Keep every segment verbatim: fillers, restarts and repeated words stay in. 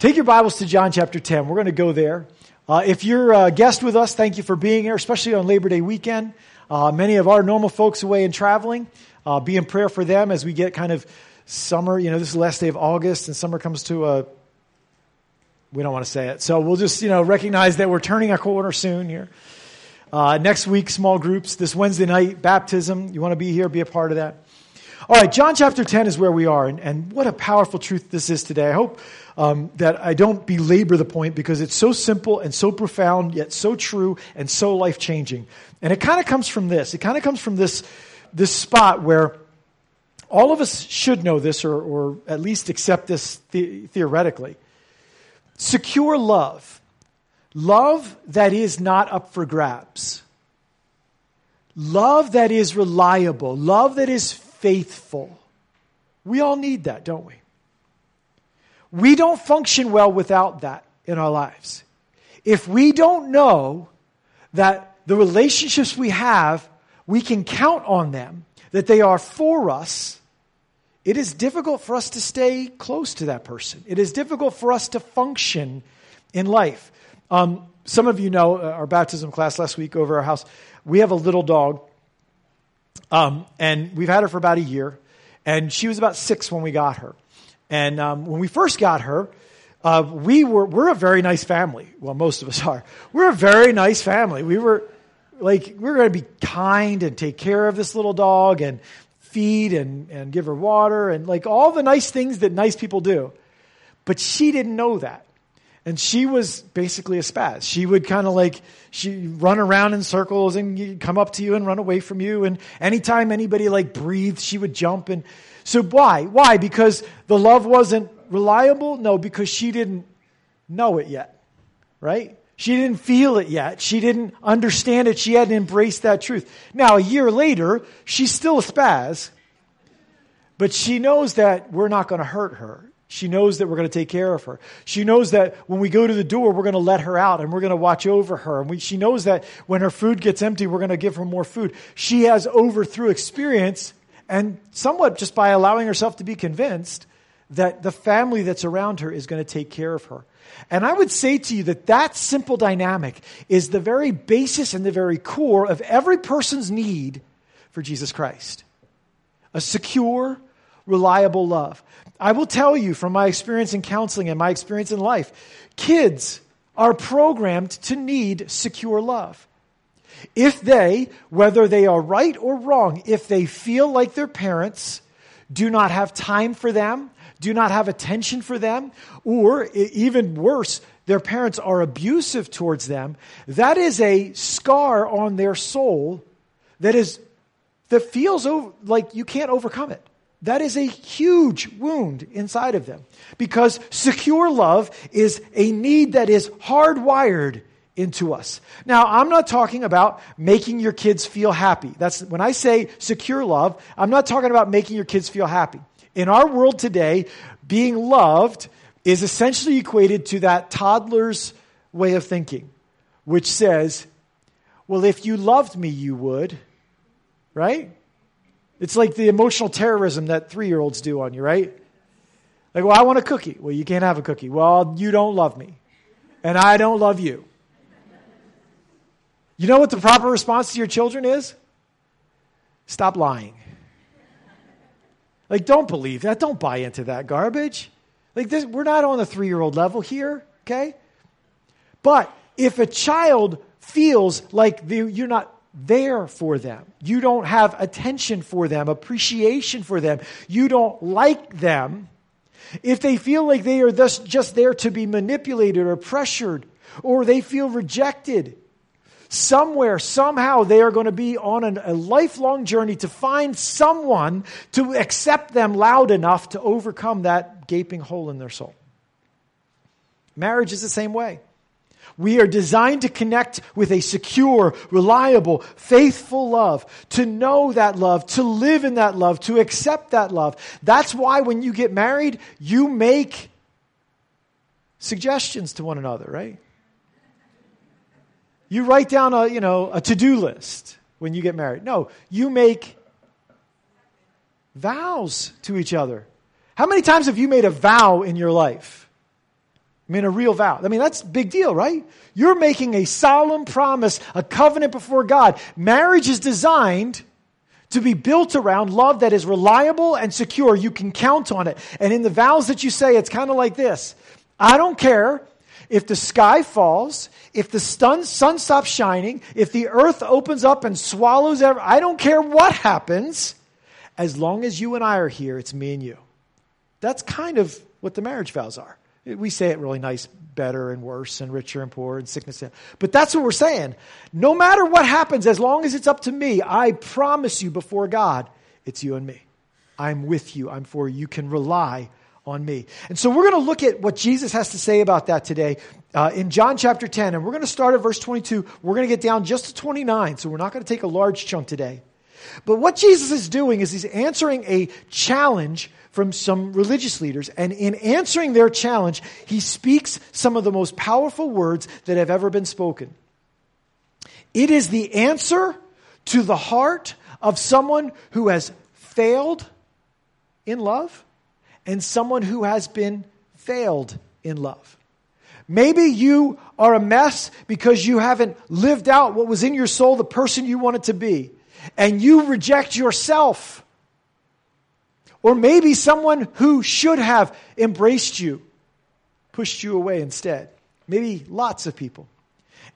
Take your Bibles to John chapter ten. We're going to go there. Uh, if you're a guest with us, thank you for being here, especially on Labor Day weekend. Uh, many of our normal folks away and traveling. Uh, be in prayer for them as we get kind of summer. You know, this is the last day of August, and summer comes to a... We don't want to say it. So we'll just, you know, recognize that we're turning a corner soon here. Uh, next week, small groups. This Wednesday night, baptism. You want to be here, be a part of that. All right, John chapter ten is where we are, and, and what a powerful truth this is today. I hope um, that I don't belabor the point because it's so simple and so profound, yet so true and so life-changing. And it kind of comes from this. It kind of comes from this this spot where all of us should know this or, or at least accept this the- theoretically. Secure love. Love that is not up for grabs. Love that is reliable. Love that is faithful. We all need that, don't we? We don't function well without that in our lives. If we don't know that the relationships we have, we can count on them, that they are for us, it is difficult for us to stay close to that person. It is difficult for us to function in life. Um, some of you know our baptism class last week over our house, we have a little dog. Um, and we've had her for about a year, and she was about six when we got her. And um, when we first got her, uh, we were, we're a very nice family. Well, most of us are. We're a very nice family. We were like, we were going to be kind and take care of this little dog and feed and, and give her water and like all the nice things that nice people do. But she didn't know that. And she was basically a spaz. She would kind of like, she'd run around in circles and come up to you and run away from you. And anytime anybody like breathed, she would jump. And so why? Why? Because the love wasn't reliable? No, because she didn't know it yet, right? She didn't feel it yet. She didn't understand it. She hadn't embraced that truth. Now, a year later, she's still a spaz, but she knows that we're not going to hurt her. She knows that we're going to take care of her. She knows that when we go to the door, we're going to let her out and we're going to watch over her. And we, she knows that when her food gets empty, we're going to give her more food. She has over through experience and somewhat just by allowing herself to be convinced that the family that's around her is going to take care of her. And I would say to you that that simple dynamic is the very basis and the very core of every person's need for Jesus Christ. A secure, reliable love. I will tell you from my experience in counseling and my experience in life, kids are programmed to need secure love. If they, whether they are right or wrong, if they feel like their parents do not have time for them, do not have attention for them, or even worse, their parents are abusive towards them, that is a scar on their soul that is that feels over, like you can't overcome it. That is a huge wound inside of them because secure love is a need that is hardwired into us. Now, I'm not talking about making your kids feel happy. That's when I say secure love, I'm not talking about making your kids feel happy. In our world today, being loved is essentially equated to that toddler's way of thinking, which says, well, if you loved me, you would, right? It's like the emotional terrorism that three-year-olds do on you, right? Like, well, I want a cookie. Well, you can't have a cookie. Well, you don't love me, and I don't love you. You know what the proper response to your children is? Stop lying. Like, don't believe that. Don't buy into that garbage. Like, this, we're not on the three-year-old level here, okay? But if a child feels like the, you're not there for them. You don't have attention for them, appreciation for them. You don't like them. If they feel like they are thus just there to be manipulated or pressured, or they feel rejected, somewhere, somehow, they are going to be on an, a lifelong journey to find someone to accept them loud enough to overcome that gaping hole in their soul. Marriage is the same way. We are designed to connect with a secure, reliable, faithful love, to know that love, to live in that love, to accept that love. That's why when you get married, you make suggestions to one another, right? You write down a, you know, a to-do list when you get married. No, you make vows to each other. How many times have you made a vow in your life? I mean, a real vow. I mean, that's a big deal, right? You're making a solemn promise, a covenant before God. Marriage is designed to be built around love that is reliable and secure. You can count on it. And in the vows that you say, it's kind of like this. I don't care if the sky falls, if the sun, sun stops shining, if the earth opens up and swallows everything. I don't care what happens. As long as you and I are here, it's me and you. That's kind of what the marriage vows are. We say it really nice, better and worse and richer and poorer and sickness. But that's what we're saying. No matter what happens, as long as it's up to me, I promise you before God, it's you and me. I'm with you. I'm for you. You can rely on me. And so we're going to look at what Jesus has to say about that today uh, in John chapter ten. And we're going to start at verse twenty-two. We're going to get down just to twenty-nine. So we're not going to take a large chunk today. But what Jesus is doing is he's answering a challenge from some religious leaders. And in answering their challenge, he speaks some of the most powerful words that have ever been spoken. It is the answer to the heart of someone who has failed in love and someone who has been failed in love. Maybe you are a mess because you haven't lived out what was in your soul, the person you wanted to be. And you reject yourself. Or maybe someone who should have embraced you pushed you away instead. Maybe lots of people.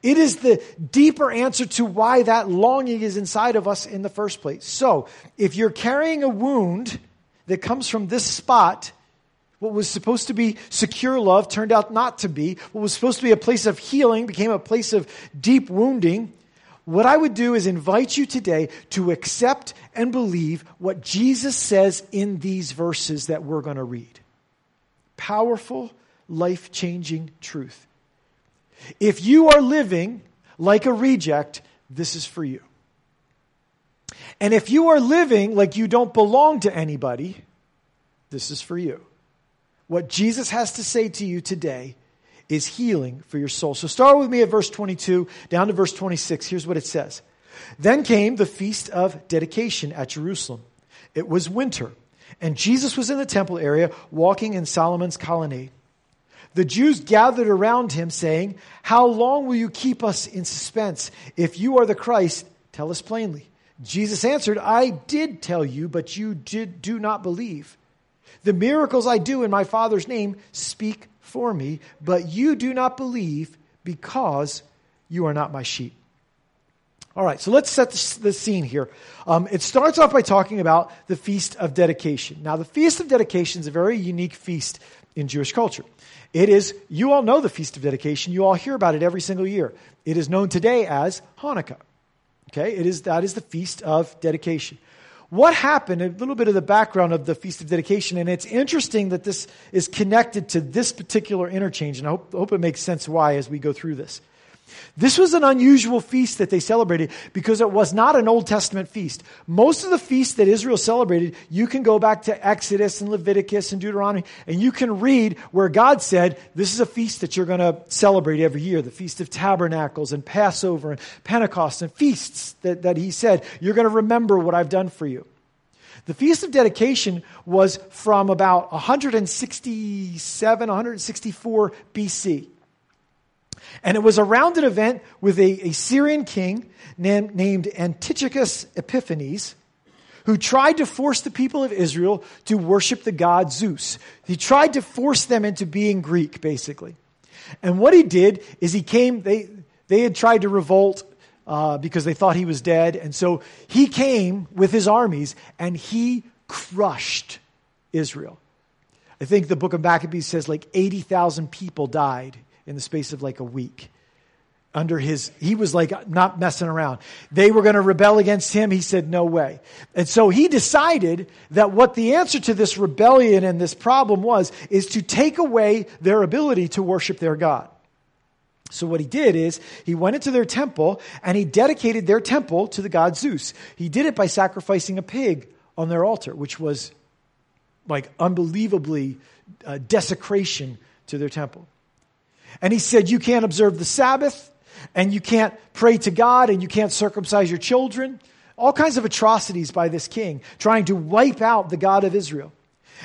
It is the deeper answer to why that longing is inside of us in the first place. So, if you're carrying a wound that comes from this spot, what was supposed to be secure love turned out not to be. What was supposed to be a place of healing became a place of deep wounding. What I would do is invite you today to accept and believe what Jesus says in these verses that we're going to read. Powerful, life-changing truth. If you are living like a reject, this is for you. And if you are living like you don't belong to anybody, this is for you. What Jesus has to say to you today is healing for your soul. So start with me at verse twenty-two, down to verse twenty-six. Here's what it says. Then came the Feast of Dedication at Jerusalem. It was winter, and Jesus was in the temple area, walking in Solomon's colonnade. The Jews gathered around him, saying, "How long will you keep us in suspense? If you are the Christ, tell us plainly." Jesus answered, "I did tell you, but you did do not believe. The miracles I do in my Father's name speak for me, but you do not believe because you are not my sheep." All right, so let's set the scene here. Um, it starts off by talking about the Feast of Dedication. Now, the Feast of Dedication is a very unique feast in Jewish culture. It is, you all know the Feast of Dedication. You all hear about it every single year. It is known today as Hanukkah. Okay, it is that is the Feast of Dedication. What happened, a little bit of the background of the Feast of Dedication, and it's interesting that this is connected to this particular interchange, and I hope, hope it makes sense why as we go through this. This was an unusual feast that they celebrated because it was not an Old Testament feast. Most of the feasts that Israel celebrated, you can go back to Exodus and Leviticus and Deuteronomy, and you can read where God said, this is a feast that you're going to celebrate every year, the Feast of Tabernacles and Passover and Pentecost and feasts that, that he said, you're going to remember what I've done for you. The Feast of Dedication was from about one sixty-seven, one sixty-four B C. And it was around an event with a, a Syrian king nam- named Antiochus Epiphanes, who tried to force the people of Israel to worship the god Zeus. He tried to force them into being Greek, basically. And what he did is he came, they, they had tried to revolt Uh, because they thought he was dead. And so he came with his armies and he crushed Israel. I think the book of Maccabees says like eighty thousand people died in the space of like a week. Under his, he was like not messing around. They were going to rebel against him. He said, no way. And so he decided that what the answer to this rebellion and this problem was, is to take away their ability to worship their God. So what he did is he went into their temple and he dedicated their temple to the god Zeus. He did it by sacrificing a pig on their altar, which was like unbelievably uh, desecration to their temple. And he said, you can't observe the Sabbath and you can't pray to God and you can't circumcise your children. All kinds of atrocities by this king trying to wipe out the God of Israel.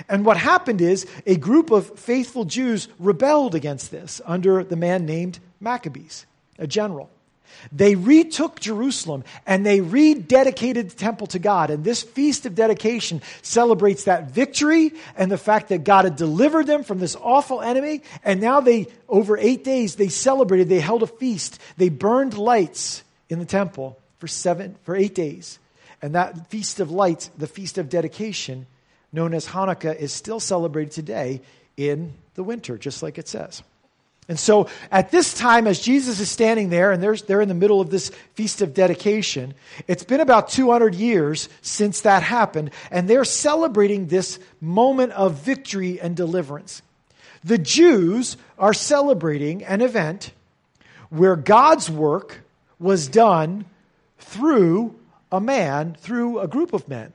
And what happened is a group of faithful Jews rebelled against this under the man named Maccabees, a general. They retook Jerusalem and they rededicated the temple to God. And this feast of dedication celebrates that victory and the fact that God had delivered them from this awful enemy. And now they, over eight days, they celebrated, they held a feast. They burned lights in the temple for seven, for eight days. And that feast of lights, the feast of dedication, known as Hanukkah, is still celebrated today in the winter, just like it says. And so at this time, as Jesus is standing there, and there's, they're in the middle of this feast of dedication, it's been about two hundred years since that happened, and they're celebrating this moment of victory and deliverance. The Jews are celebrating an event where God's work was done through a man, through a group of men.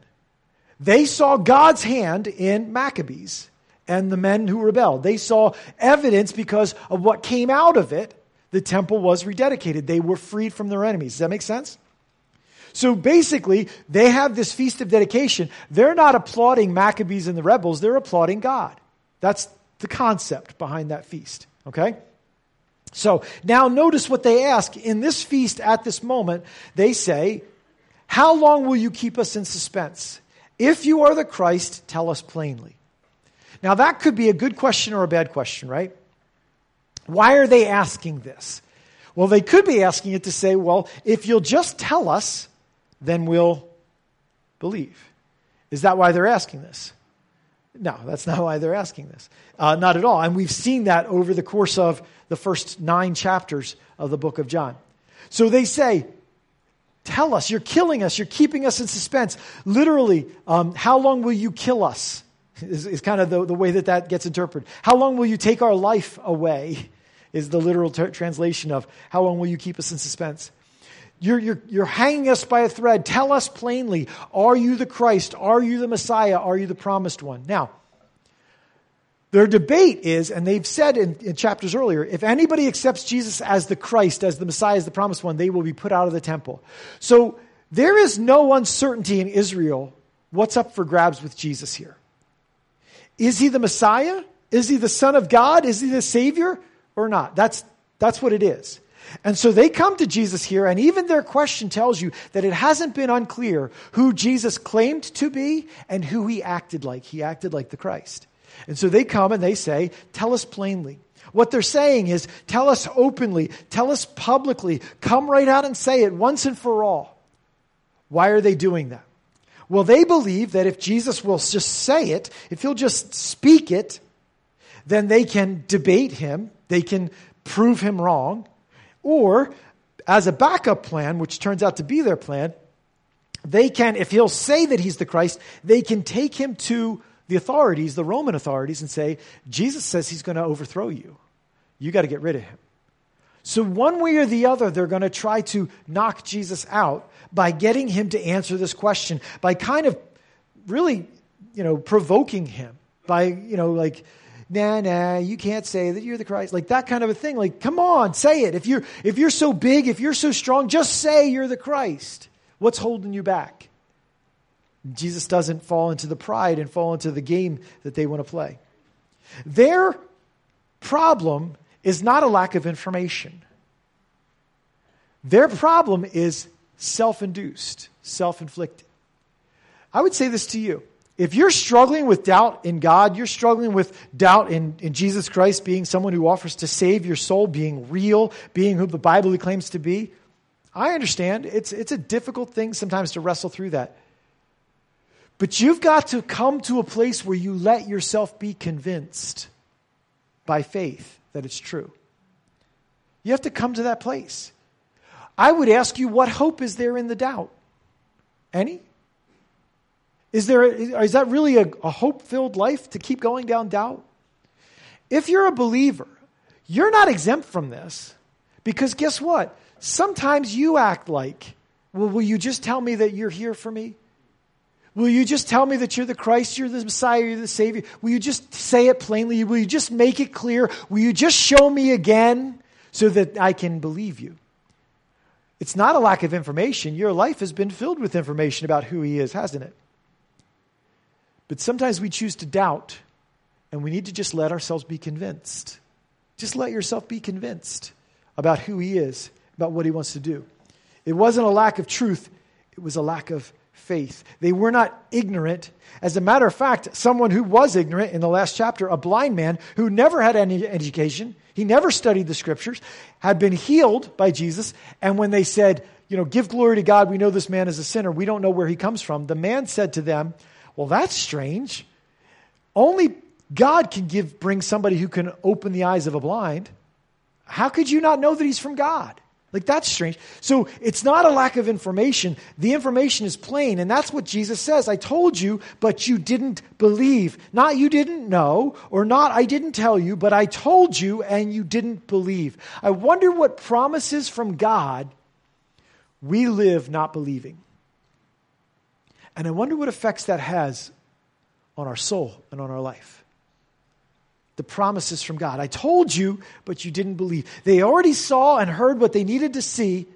They saw God's hand in Maccabees and the men who rebelled. They saw evidence because of what came out of it. The temple was rededicated. They were freed from their enemies. Does that make sense? So basically, they have this feast of dedication. They're not applauding Maccabees and the rebels. They're applauding God. That's the concept behind that feast, okay? So now notice what they ask. In this feast at this moment, they say, "How long will you keep us in suspense? If you are the Christ, tell us plainly." Now that could be a good question or a bad question, right? Why are they asking this? Well, they could be asking it to say, well, if you'll just tell us, then we'll believe. Is that why they're asking this? No, that's not why they're asking this. Uh, not at all. And we've seen that over the course of the first nine chapters of the book of John. So they say, tell us, you're killing us, you're keeping us in suspense. Literally, um, how long will you kill us? Is, is kind of the, the way that that gets interpreted. How long will you take our life away is the literal ter- translation of how long will you keep us in suspense? You're, you're, you're hanging us by a thread. Tell us plainly, are you the Christ? Are you the Messiah? Are you the promised one? Now, their debate is, and they've said in, in chapters earlier, if anybody accepts Jesus as the Christ, as the Messiah, as the promised one, they will be put out of the temple. So there is no uncertainty in Israel what's up for grabs with Jesus here. Is he the Messiah? Is he the Son of God? Is he the Savior or not? That's, that's what it is. And so they come to Jesus here, and even their question tells you that it hasn't been unclear who Jesus claimed to be and who he acted like. He acted like the Christ. And so they come and they say, tell us plainly. What they're saying is, tell us openly, tell us publicly, come right out and say it once and for all. Why are they doing that? Well, they believe that if Jesus will just say it, if he'll just speak it, then they can debate him, they can prove him wrong, or as a backup plan, which turns out to be their plan, they can, if he'll say that he's the Christ, they can take him to the authorities, the Roman authorities, and say, Jesus says he's going to overthrow you. You got to get rid of him. So one way or the other, they're going to try to knock Jesus out by getting him to answer this question, by kind of really, you know, provoking him, by, you know, like, nah, nah, you can't say that you're the Christ, like that kind of a thing. Like, come on, say it. If you're, if you're so big, if you're so strong, just say you're the Christ. What's holding you back? Jesus doesn't fall into the pride and fall into the game that they want to play. Their problem is not a lack of information. Their problem is self-induced, self-inflicted. I would say this to you. If you're struggling with doubt in God, you're struggling with doubt in, in Jesus Christ being someone who offers to save your soul, being real, being who the Bible he claims to be, I understand. It's, it's a difficult thing sometimes to wrestle through that. But you've got to come to a place where you let yourself be convinced by faith that it's true. You have to come to that place. I would ask you, what hope is there in the doubt? Any? Is there? Is that really a, a hope-filled life to keep going down doubt? If you're a believer, you're not exempt from this because guess what? Sometimes you act like, well, will you just tell me that you're here for me? Will you just tell me that you're the Christ, you're the Messiah, you're the Savior? Will you just say it plainly? Will you just make it clear? Will you just show me again so that I can believe you? It's not a lack of information. Your life has been filled with information about who he is, hasn't it? But sometimes we choose to doubt, and we need to just let ourselves be convinced. Just let yourself be convinced about who he is, about what he wants to do. It wasn't a lack of truth. It was a lack of faith. They were not ignorant. As a matter of fact, someone who was ignorant in the last chapter, a blind man who never had any education, he never studied the scriptures, had been healed by Jesus. And when they said, you know, give glory to God, we know this man is a sinner, we don't know where he comes from, the man said to them, well, that's strange. Only God can give, bring somebody who can open the eyes of a blind. How could you not know that he's from God? Like, that's strange. So it's not a lack of information. The information is plain, and that's what Jesus says. I told you, but you didn't believe. Not you didn't know, or not I didn't tell you, but I told you, and you didn't believe. I wonder what promises from God we live not believing. And I wonder what effects that has on our soul and on our life. The promises from God. I told you, but you didn't believe. They already saw and heard what they needed to see,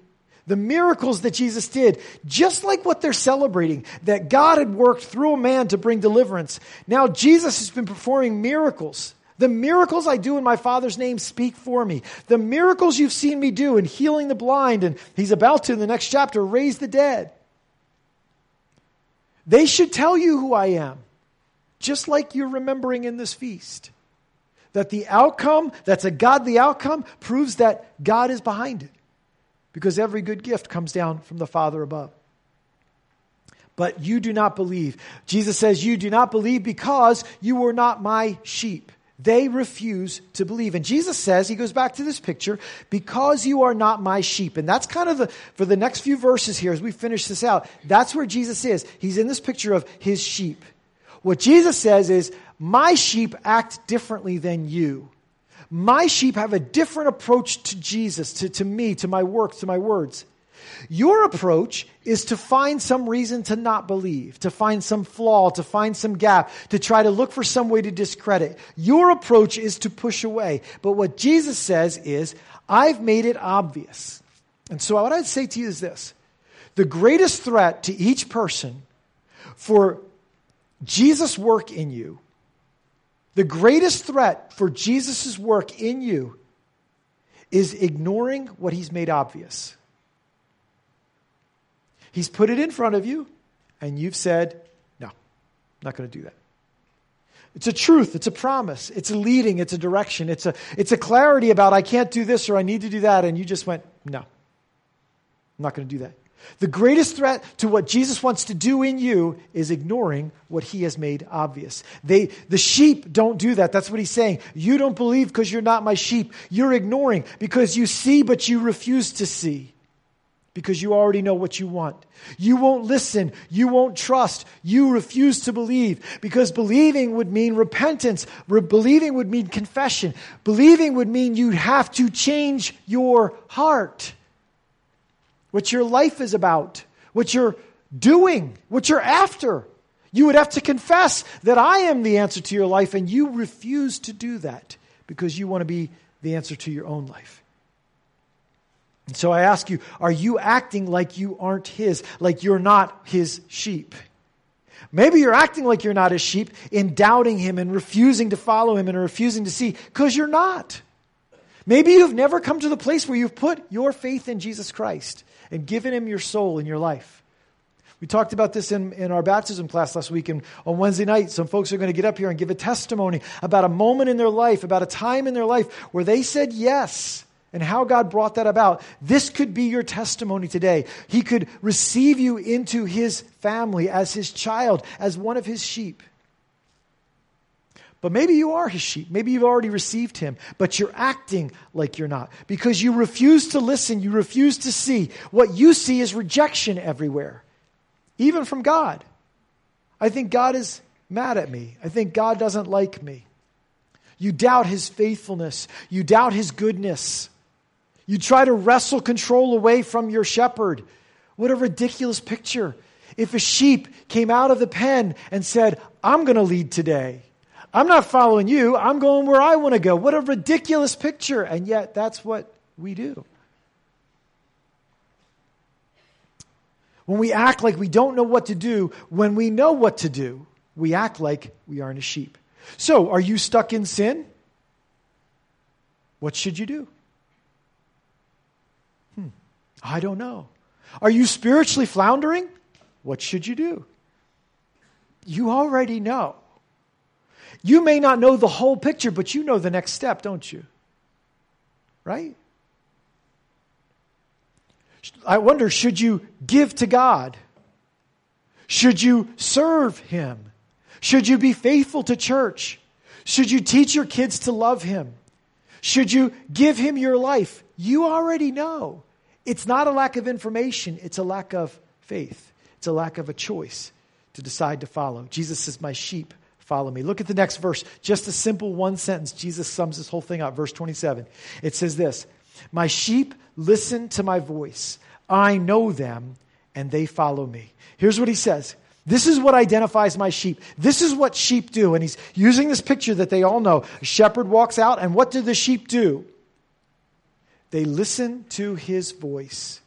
the miracles that Jesus did, just like what they're celebrating, that God had worked through a man to bring deliverance. Now Jesus has been performing miracles. The miracles I do in my Father's name speak for me. The miracles you've seen me do in healing the blind, and he's about to, in the next chapter, raise the dead. They should tell you who I am, just like you're remembering in this feast. That the outcome, that's a godly outcome, proves that God is behind it. Because every good gift comes down from the Father above. But you do not believe. Jesus says, you do not believe because you were not my sheep. They refuse to believe. And Jesus says, he goes back to this picture, because you are not my sheep. And that's kind of the, for the next few verses here as we finish this out, that's where Jesus is. He's in this picture of his sheep. What Jesus says is, my sheep act differently than you. My sheep have a different approach to Jesus, to, to me, to my work, to my words. Your approach is to find some reason to not believe, to find some flaw, to find some gap, to try to look for some way to discredit. Your approach is to push away. But what Jesus says is, I've made it obvious. And so what I'd say to you is this. The greatest threat to each person for Jesus' work in you, the greatest threat for Jesus' work in you is ignoring what he's made obvious. He's put it in front of you, and you've said, no, I'm not going to do that. It's a truth. It's a promise. It's a leading. It's a direction. It's a, it's a clarity about I can't do this or I need to do that, and you just went, no, I'm not going to do that. The greatest threat to what Jesus wants to do in you is ignoring what he has made obvious. They, the sheep don't do that. That's what he's saying. You don't believe because you're not my sheep. You're ignoring because you see, but you refuse to see because you already know what you want. You won't listen. You won't trust. You refuse to believe because believing would mean repentance. Re- believing would mean confession. Believing would mean you have to change your heart. What your life is about, what you're doing, what you're after. You would have to confess that I am the answer to your life, and you refuse to do that because you want to be the answer to your own life. And so I ask you, are you acting like you aren't his, like you're not his sheep? Maybe you're acting like you're not his sheep in doubting him and refusing to follow him and refusing to see because you're not. Maybe you've never come to the place where you've put your faith in Jesus Christ and given him your soul and your life. We talked about this in, in our baptism class last week, and on Wednesday night, some folks are going to get up here and give a testimony about a moment in their life, about a time in their life where they said yes, and how God brought that about. This could be your testimony today. He could receive you into his family as his child, as one of his sheep. But maybe you are his sheep. Maybe you've already received him, but you're acting like you're not because you refuse to listen. You refuse to see. What you see is rejection everywhere, even from God. I think God is mad at me. I think God doesn't like me. You doubt his faithfulness. You doubt his goodness. You try to wrestle control away from your shepherd. What a ridiculous picture. If a sheep came out of the pen and said, I'm going to lead today. I'm not following you. I'm going where I want to go. What a ridiculous picture. And yet that's what we do. When we act like we don't know what to do, when we know what to do, we act like we aren't a sheep. So, are you stuck in sin? What should you do? Hmm, I don't know. Are you spiritually floundering? What should you do? You already know. You may not know the whole picture, but you know the next step, don't you? Right? I wonder, should you give to God? Should you serve Him? Should you be faithful to church? Should you teach your kids to love Him? Should you give Him your life? You already know. It's not a lack of information. It's a lack of faith. It's a lack of a choice to decide to follow. Jesus says, my sheep follow me. Look at the next verse. Just a simple one sentence. Jesus sums this whole thing up. Verse twenty-seven. It says this, my sheep listen to my voice. I know them and they follow me. Here's what he says. This is what identifies my sheep. This is what sheep do. And he's using this picture that they all know. A shepherd walks out, and what do the sheep do? They listen to his voice.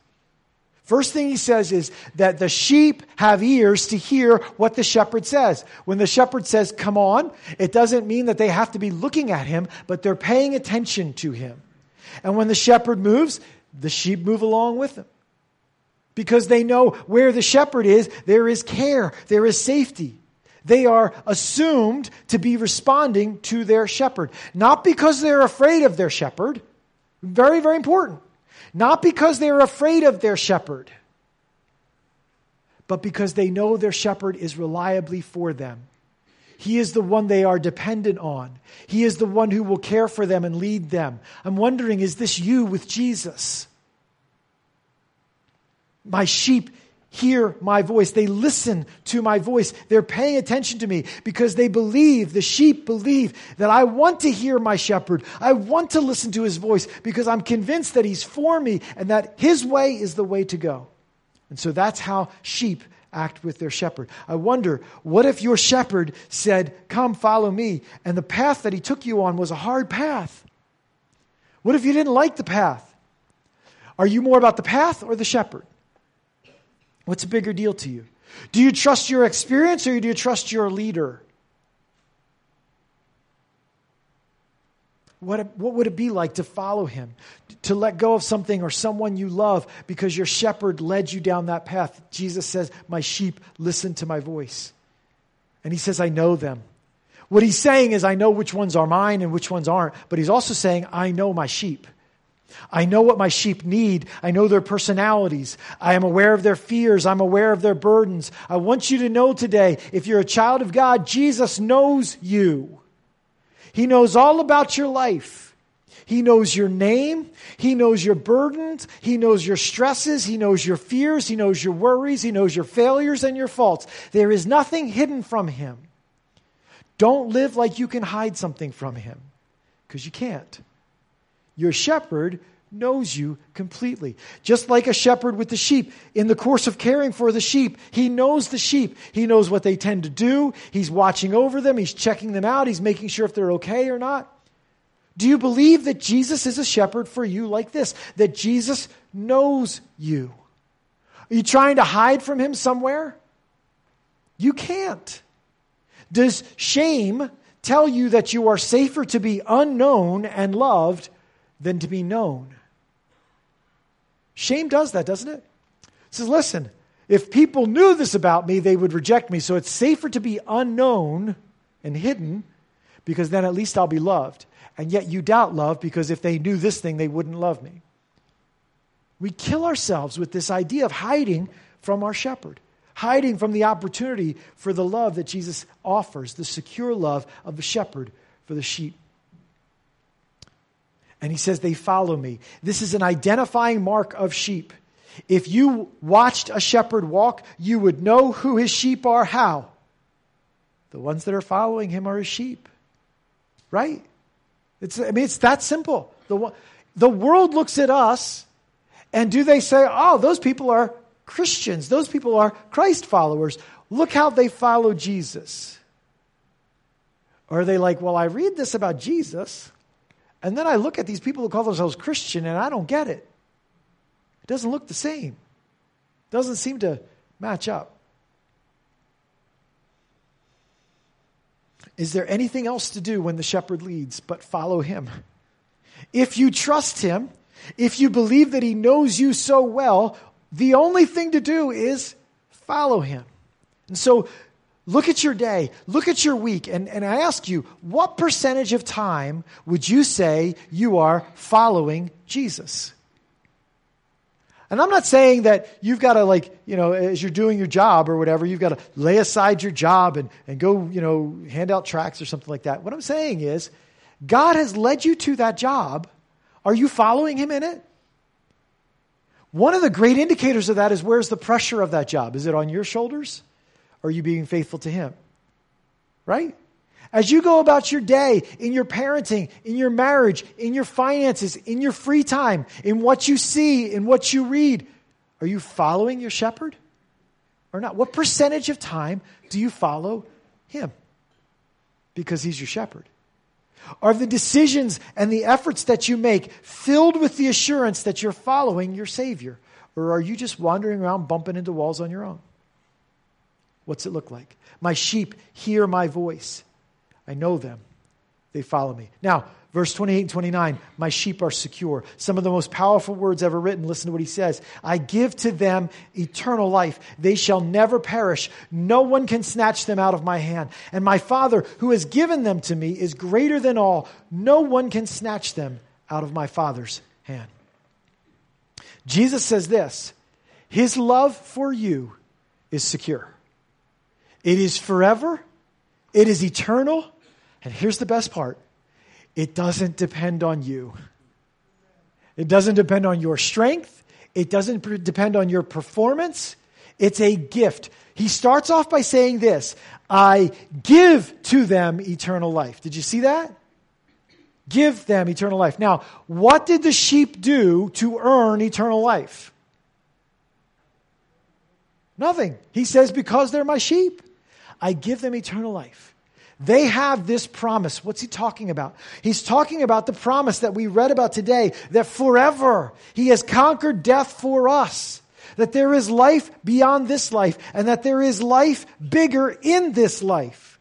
First thing he says is that the sheep have ears to hear what the shepherd says. When the shepherd says, come on, it doesn't mean that they have to be looking at him, but they're paying attention to him. And when the shepherd moves, the sheep move along with him. Because they know where the shepherd is, there is care, there is safety. They are assumed to be responding to their shepherd. Not because they're afraid of their shepherd. Very, very important. Not because they're afraid of their shepherd, but because they know their shepherd is reliably for them. He is the one they are dependent on. He is the one who will care for them and lead them. I'm wondering, is this you with Jesus? My sheep hear my voice. They listen to my voice. They're paying attention to me because they believe, the sheep believe, that I want to hear my shepherd. I want to listen to his voice because I'm convinced that he's for me and that his way is the way to go. And so that's how sheep act with their shepherd. I wonder, what if your shepherd said, come follow me, and the path that he took you on was a hard path? What if you didn't like the path? Are you more about the path or the shepherd? What's a bigger deal to you? Do you trust your experience or do you trust your leader? What, what would it be like to follow him? To let go of something or someone you love because your shepherd led you down that path? Jesus says, my sheep listen to my voice. And he says, I know them. What he's saying is, I know which ones are mine and which ones aren't. But he's also saying, I know my sheep. I know what my sheep need. I know their personalities. I am aware of their fears. I'm aware of their burdens. I want you to know today, if you're a child of God, Jesus knows you. He knows all about your life. He knows your name. He knows your burdens. He knows your stresses. He knows your fears. He knows your worries. He knows your failures and your faults. There is nothing hidden from him. Don't live like you can hide something from him, because you can't. Your shepherd knows you completely. Just like a shepherd with the sheep, in the course of caring for the sheep, he knows the sheep. He knows what they tend to do. He's watching over them. He's checking them out. He's making sure if they're okay or not. Do you believe that Jesus is a shepherd for you like this? That Jesus knows you? Are you trying to hide from him somewhere? You can't. Does shame tell you that you are safer to be unknown and loved than to be known? Shame does that, doesn't it? It says, listen, if people knew this about me, they would reject me. So it's safer to be unknown and hidden, because then at least I'll be loved. And yet you doubt love, because if they knew this thing, they wouldn't love me. We kill ourselves with this idea of hiding from our shepherd, hiding from the opportunity for the love that Jesus offers, the secure love of the shepherd for the sheep. And he says, they follow me. This is an identifying mark of sheep. If you watched a shepherd walk, you would know who his sheep are. How? The ones that are following him are his sheep. Right? It's, I mean, it's that simple. The, the world looks at us, and do they say, oh, those people are Christians. Those people are Christ followers. Look how they follow Jesus. Or are they like, well, I read this about Jesus, and then I look at these people who call themselves Christian and I don't get it. It doesn't look the same. It doesn't seem to match up. Is there anything else to do when the shepherd leads but follow him? If you trust him, if you believe that he knows you so well, the only thing to do is follow him. And so look at your day, look at your week, and, and I ask you, what percentage of time would you say you are following Jesus? And I'm not saying that you've got to, like, you know, as you're doing your job or whatever, you've got to lay aside your job and, and go, you know, hand out tracts or something like that. What I'm saying is, God has led you to that job. Are you following him in it? One of the great indicators of that is, where's the pressure of that job? Is it on your shoulders? Or are you being faithful to him? Right? As you go about your day, in your parenting, in your marriage, in your finances, in your free time, in what you see, in what you read, are you following your shepherd or not? What percentage of time do you follow him? Because he's your shepherd. Are the decisions and the efforts that you make filled with the assurance that you're following your Savior? Or are you just wandering around bumping into walls on your own? What's it look like? My sheep hear my voice. I know them. They follow me. Now, verse twenty-eight and twenty-nine, my sheep are secure. Some of the most powerful words ever written. Listen to what he says. I give to them eternal life. They shall never perish. No one can snatch them out of my hand. And my Father, who has given them to me, is greater than all. No one can snatch them out of my Father's hand. Jesus says this, his love for you is secure. It is forever. It is eternal. And here's the best part. It doesn't depend on you. It doesn't depend on your strength. It doesn't pre- depend on your performance. It's a gift. He starts off by saying this, I give to them eternal life. Did you see that? Give them eternal life. Now, what did the sheep do to earn eternal life? Nothing. He says, because they're my sheep, I give them eternal life. They have this promise. What's he talking about? He's talking about the promise that we read about today, that forever he has conquered death for us, that there is life beyond this life, and that there is life bigger in this life.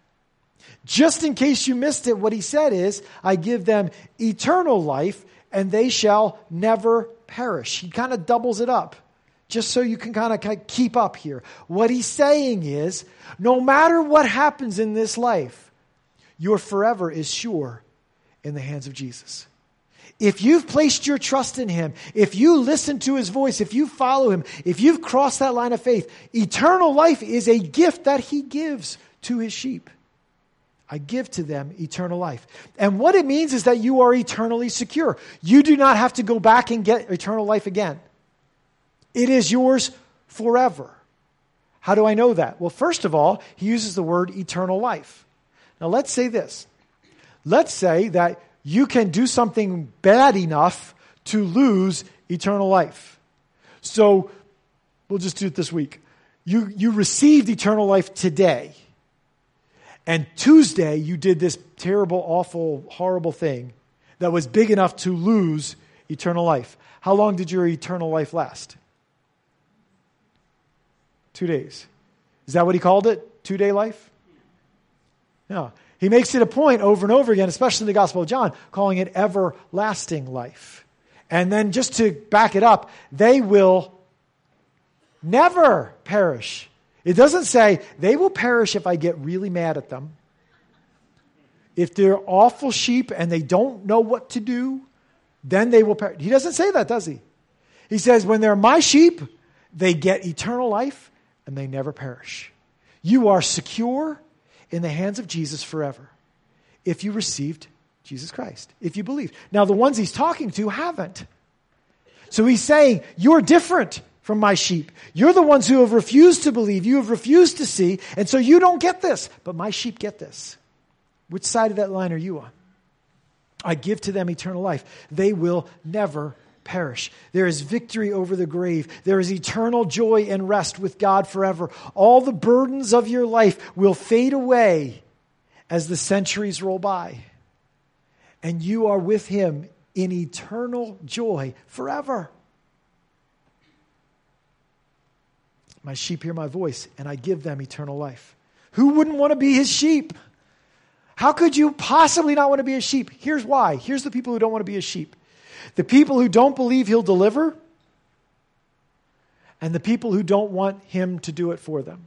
Just in case you missed it, what he said is, I give them eternal life, and they shall never perish. He kind of doubles it up, just so you can kind of keep up here. What he's saying is, no matter what happens in this life, your forever is sure in the hands of Jesus. If you've placed your trust in him, if you listen to his voice, if you follow him, if you've crossed that line of faith, eternal life is a gift that he gives to his sheep. I give to them eternal life. And what it means is that you are eternally secure. You do not have to go back and get eternal life again. It is yours forever. How do I know that? Well, first of all, he uses the word eternal life. Now, let's say this. Let's say that you can do something bad enough to lose eternal life. So, we'll just do it this week. You, you received eternal life today. And Tuesday, you did this terrible, awful, horrible thing that was big enough to lose eternal life. How long did your eternal life last? Two days. Is that what he called it? Two-day life? No. He makes it a point over and over again, especially in the Gospel of John, calling it everlasting life. And then just to back it up, they will never perish. It doesn't say they will perish if I get really mad at them. If they're awful sheep and they don't know what to do, then they will perish. He doesn't say that, does he? He says when they're my sheep, they get eternal life. And they never perish. You are secure in the hands of Jesus forever if you received Jesus Christ, if you believe. Now, the ones he's talking to haven't. So he's saying, you're different from my sheep. You're the ones who have refused to believe. You have refused to see. And so you don't get this. But my sheep get this. Which side of that line are you on? I give to them eternal life. They will never perish. perish. There is victory over the grave. There is eternal joy and rest with God forever. All the burdens of your life will fade away as the centuries roll by. And you are with him in eternal joy forever. My sheep hear my voice, and I give them eternal life. Who wouldn't want to be his sheep? How could you possibly not want to be a sheep? Here's why. Here's the people who don't want to be a sheep. The people who don't believe he'll deliver, and the people who don't want him to do it for them.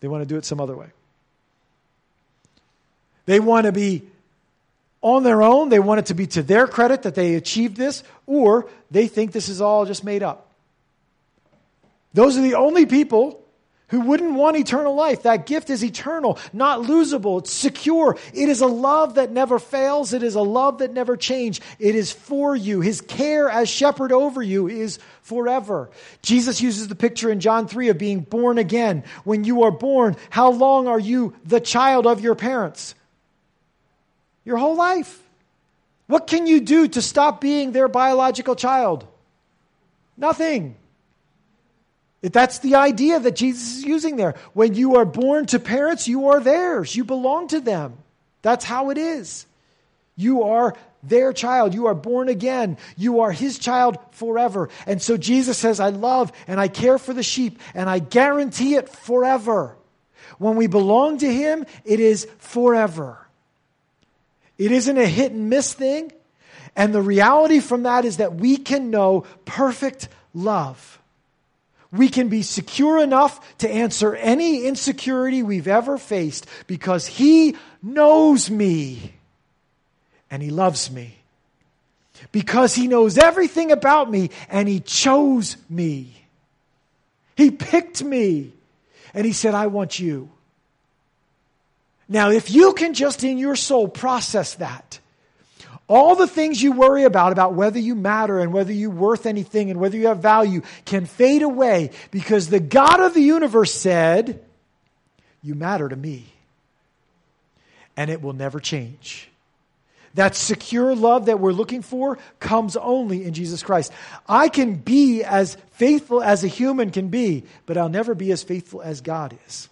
They want to do it some other way. They want to be on their own. They want it to be to their credit that they achieved this, or they think this is all just made up. Those are the only people who wouldn't want eternal life. That gift is eternal, not losable. It's secure. It is a love that never fails. It is a love that never changes. It is for you. His care as shepherd over you is forever. Jesus uses the picture in John three of being born again. When you are born, how long are you the child of your parents? Your whole life. What can you do to stop being their biological child? Nothing. That's the idea that Jesus is using there. When you are born to parents, you are theirs. You belong to them. That's how it is. You are their child. You are born again. You are his child forever. And so Jesus says, I love and I care for the sheep, and I guarantee it forever. When we belong to him, it is forever. It isn't a hit and miss thing. And the reality from that is that we can know perfect love. We can be secure enough to answer any insecurity we've ever faced, because he knows me and he loves me. Because he knows everything about me and he chose me. He picked me and he said, I want you. Now, if you can just in your soul process that, all the things you worry about, about whether you matter and whether you're worth anything and whether you have value, can fade away, because the God of the universe said, you matter to me. And it will never change. That secure love that we're looking for comes only in Jesus Christ. I can be as faithful as a human can be, but I'll never be as faithful as God is.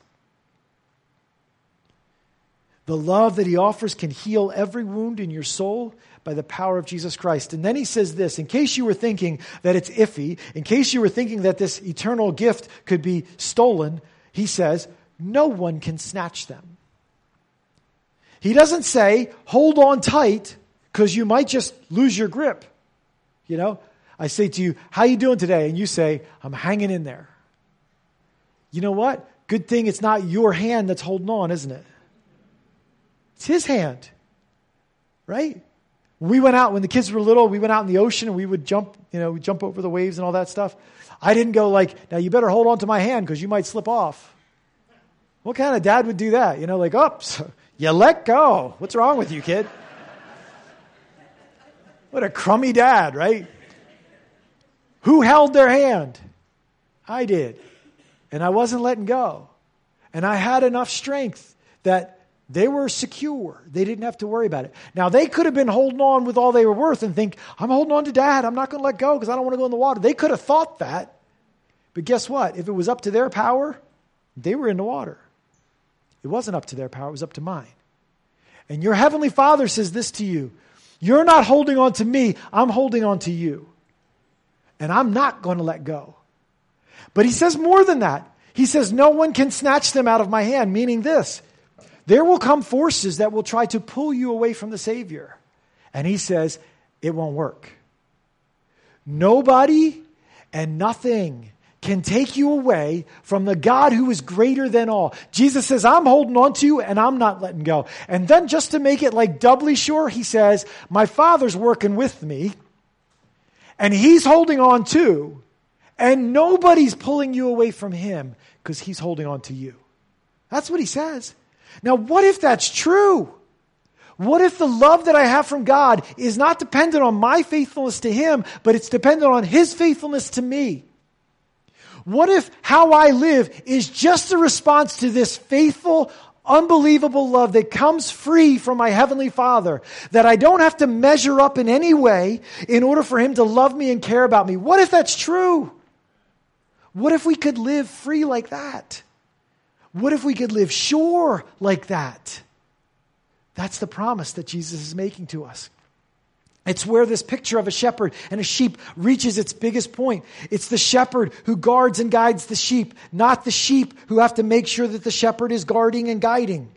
The love that he offers can heal every wound in your soul by the power of Jesus Christ. And then he says this, in case you were thinking that it's iffy, in case you were thinking that this eternal gift could be stolen, he says, no one can snatch them. He doesn't say, hold on tight, because you might just lose your grip. You know, I say to you, how you doing today? And you say, I'm hanging in there. You know what? Good thing it's not your hand that's holding on, isn't it? It's his hand, right? We went out, when the kids were little, we went out in the ocean and we would jump, you know, we'd jump over the waves and all that stuff. I didn't go like, now you better hold on to my hand because you might slip off. What kind of dad would do that? You know, like, oh, you let go. What's wrong with you, kid? What a crummy dad, right? Who held their hand? I did. And I wasn't letting go. And I had enough strength that they were secure. They didn't have to worry about it. Now, they could have been holding on with all they were worth and think, I'm holding on to dad. I'm not going to let go because I don't want to go in the water. They could have thought that. But guess what? If it was up to their power, they were in the water. It wasn't up to their power. It was up to mine. And your heavenly Father says this to you. You're not holding on to me. I'm holding on to you. And I'm not going to let go. But he says more than that. He says, no one can snatch them out of my hand, meaning this. There will come forces that will try to pull you away from the Savior. And he says, it won't work. Nobody and nothing can take you away from the God who is greater than all. Jesus says, I'm holding on to you and I'm not letting go. And then just to make it like doubly sure, he says, my Father's working with me and he's holding on too. And nobody's pulling you away from him because he's holding on to you. That's what he says. Now, what if that's true? What if the love that I have from God is not dependent on my faithfulness to him, but it's dependent on his faithfulness to me? What if how I live is just a response to this faithful, unbelievable love that comes free from my heavenly Father, that I don't have to measure up in any way in order for him to love me and care about me? What if that's true? What if we could live free like that? What if we could live sure like that? That's the promise that Jesus is making to us. It's where this picture of a shepherd and a sheep reaches its biggest point. It's the shepherd who guards and guides the sheep, not the sheep who have to make sure that the shepherd is guarding and guiding.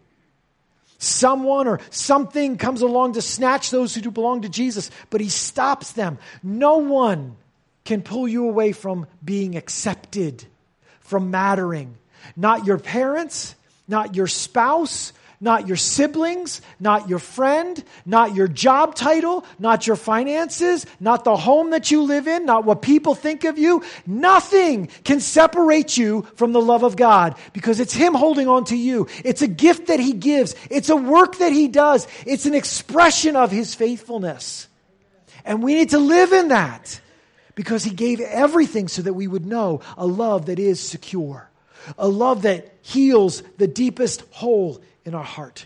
Someone or something comes along to snatch those who do belong to Jesus, but he stops them. No one can pull you away from being accepted, from mattering. Not your parents, not your spouse, not your siblings, not your friend, not your job title, not your finances, not the home that you live in, not what people think of you. Nothing can separate you from the love of God because it's Him holding on to you. It's a gift that He gives. It's a work that He does. It's an expression of His faithfulness. And we need to live in that because He gave everything so that we would know a love that is secure, a love that heals the deepest hole in our heart.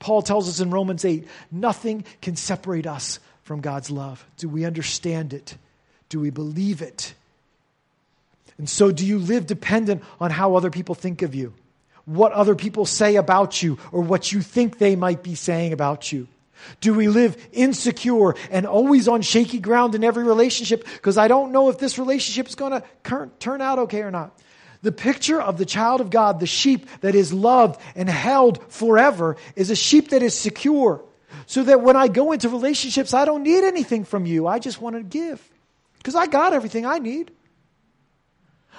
Paul tells us in Romans eight, nothing can separate us from God's love. Do we understand it? Do we believe it? And so do you live dependent on how other people think of you, what other people say about you, or what you think they might be saying about you? Do we live insecure and always on shaky ground in every relationship because I don't know if this relationship is going to turn out okay or not? The picture of the child of God, the sheep that is loved and held forever, is a sheep that is secure so that when I go into relationships, I don't need anything from you. I just want to give because I got everything I need.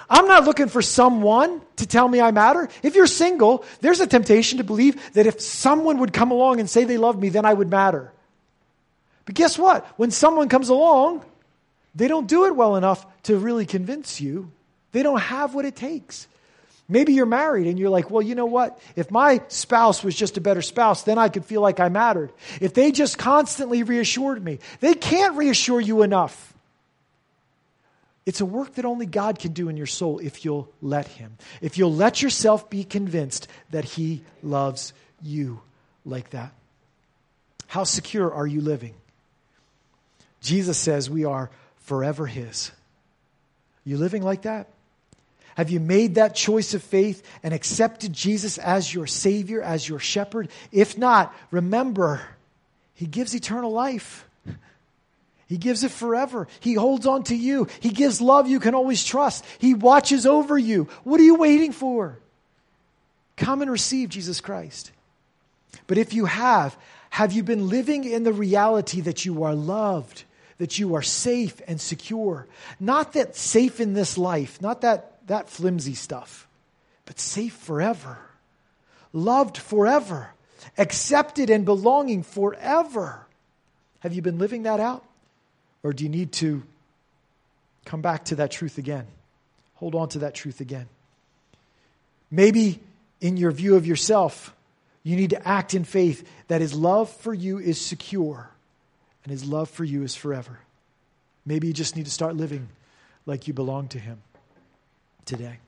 I'm not looking for someone to tell me I matter. If you're single, there's a temptation to believe that if someone would come along and say they love me, then I would matter. But guess what? When someone comes along, they don't do it well enough to really convince you. They don't have what it takes. Maybe you're married and you're like, well, you know what? If my spouse was just a better spouse, then I could feel like I mattered. If they just constantly reassured me, they can't reassure you enough. It's a work that only God can do in your soul if you'll let Him. If you'll let yourself be convinced that He loves you like that. How secure are you living? Jesus says we are forever His. You living like that? Have you made that choice of faith and accepted Jesus as your Savior, as your shepherd? If not, remember, He gives eternal life. He gives it forever. He holds on to you. He gives love you can always trust. He watches over you. What are you waiting for? Come and receive Jesus Christ. But if you have, have you been living in the reality that you are loved, that you are safe and secure? Not that safe in this life, not that That flimsy stuff, but safe forever, loved forever, accepted and belonging forever. Have you been living that out? Or do you need to come back to that truth again? Hold on to that truth again. Maybe in your view of yourself, you need to act in faith that His love for you is secure and His love for you is forever. Maybe you just need to start living like you belong to Him today.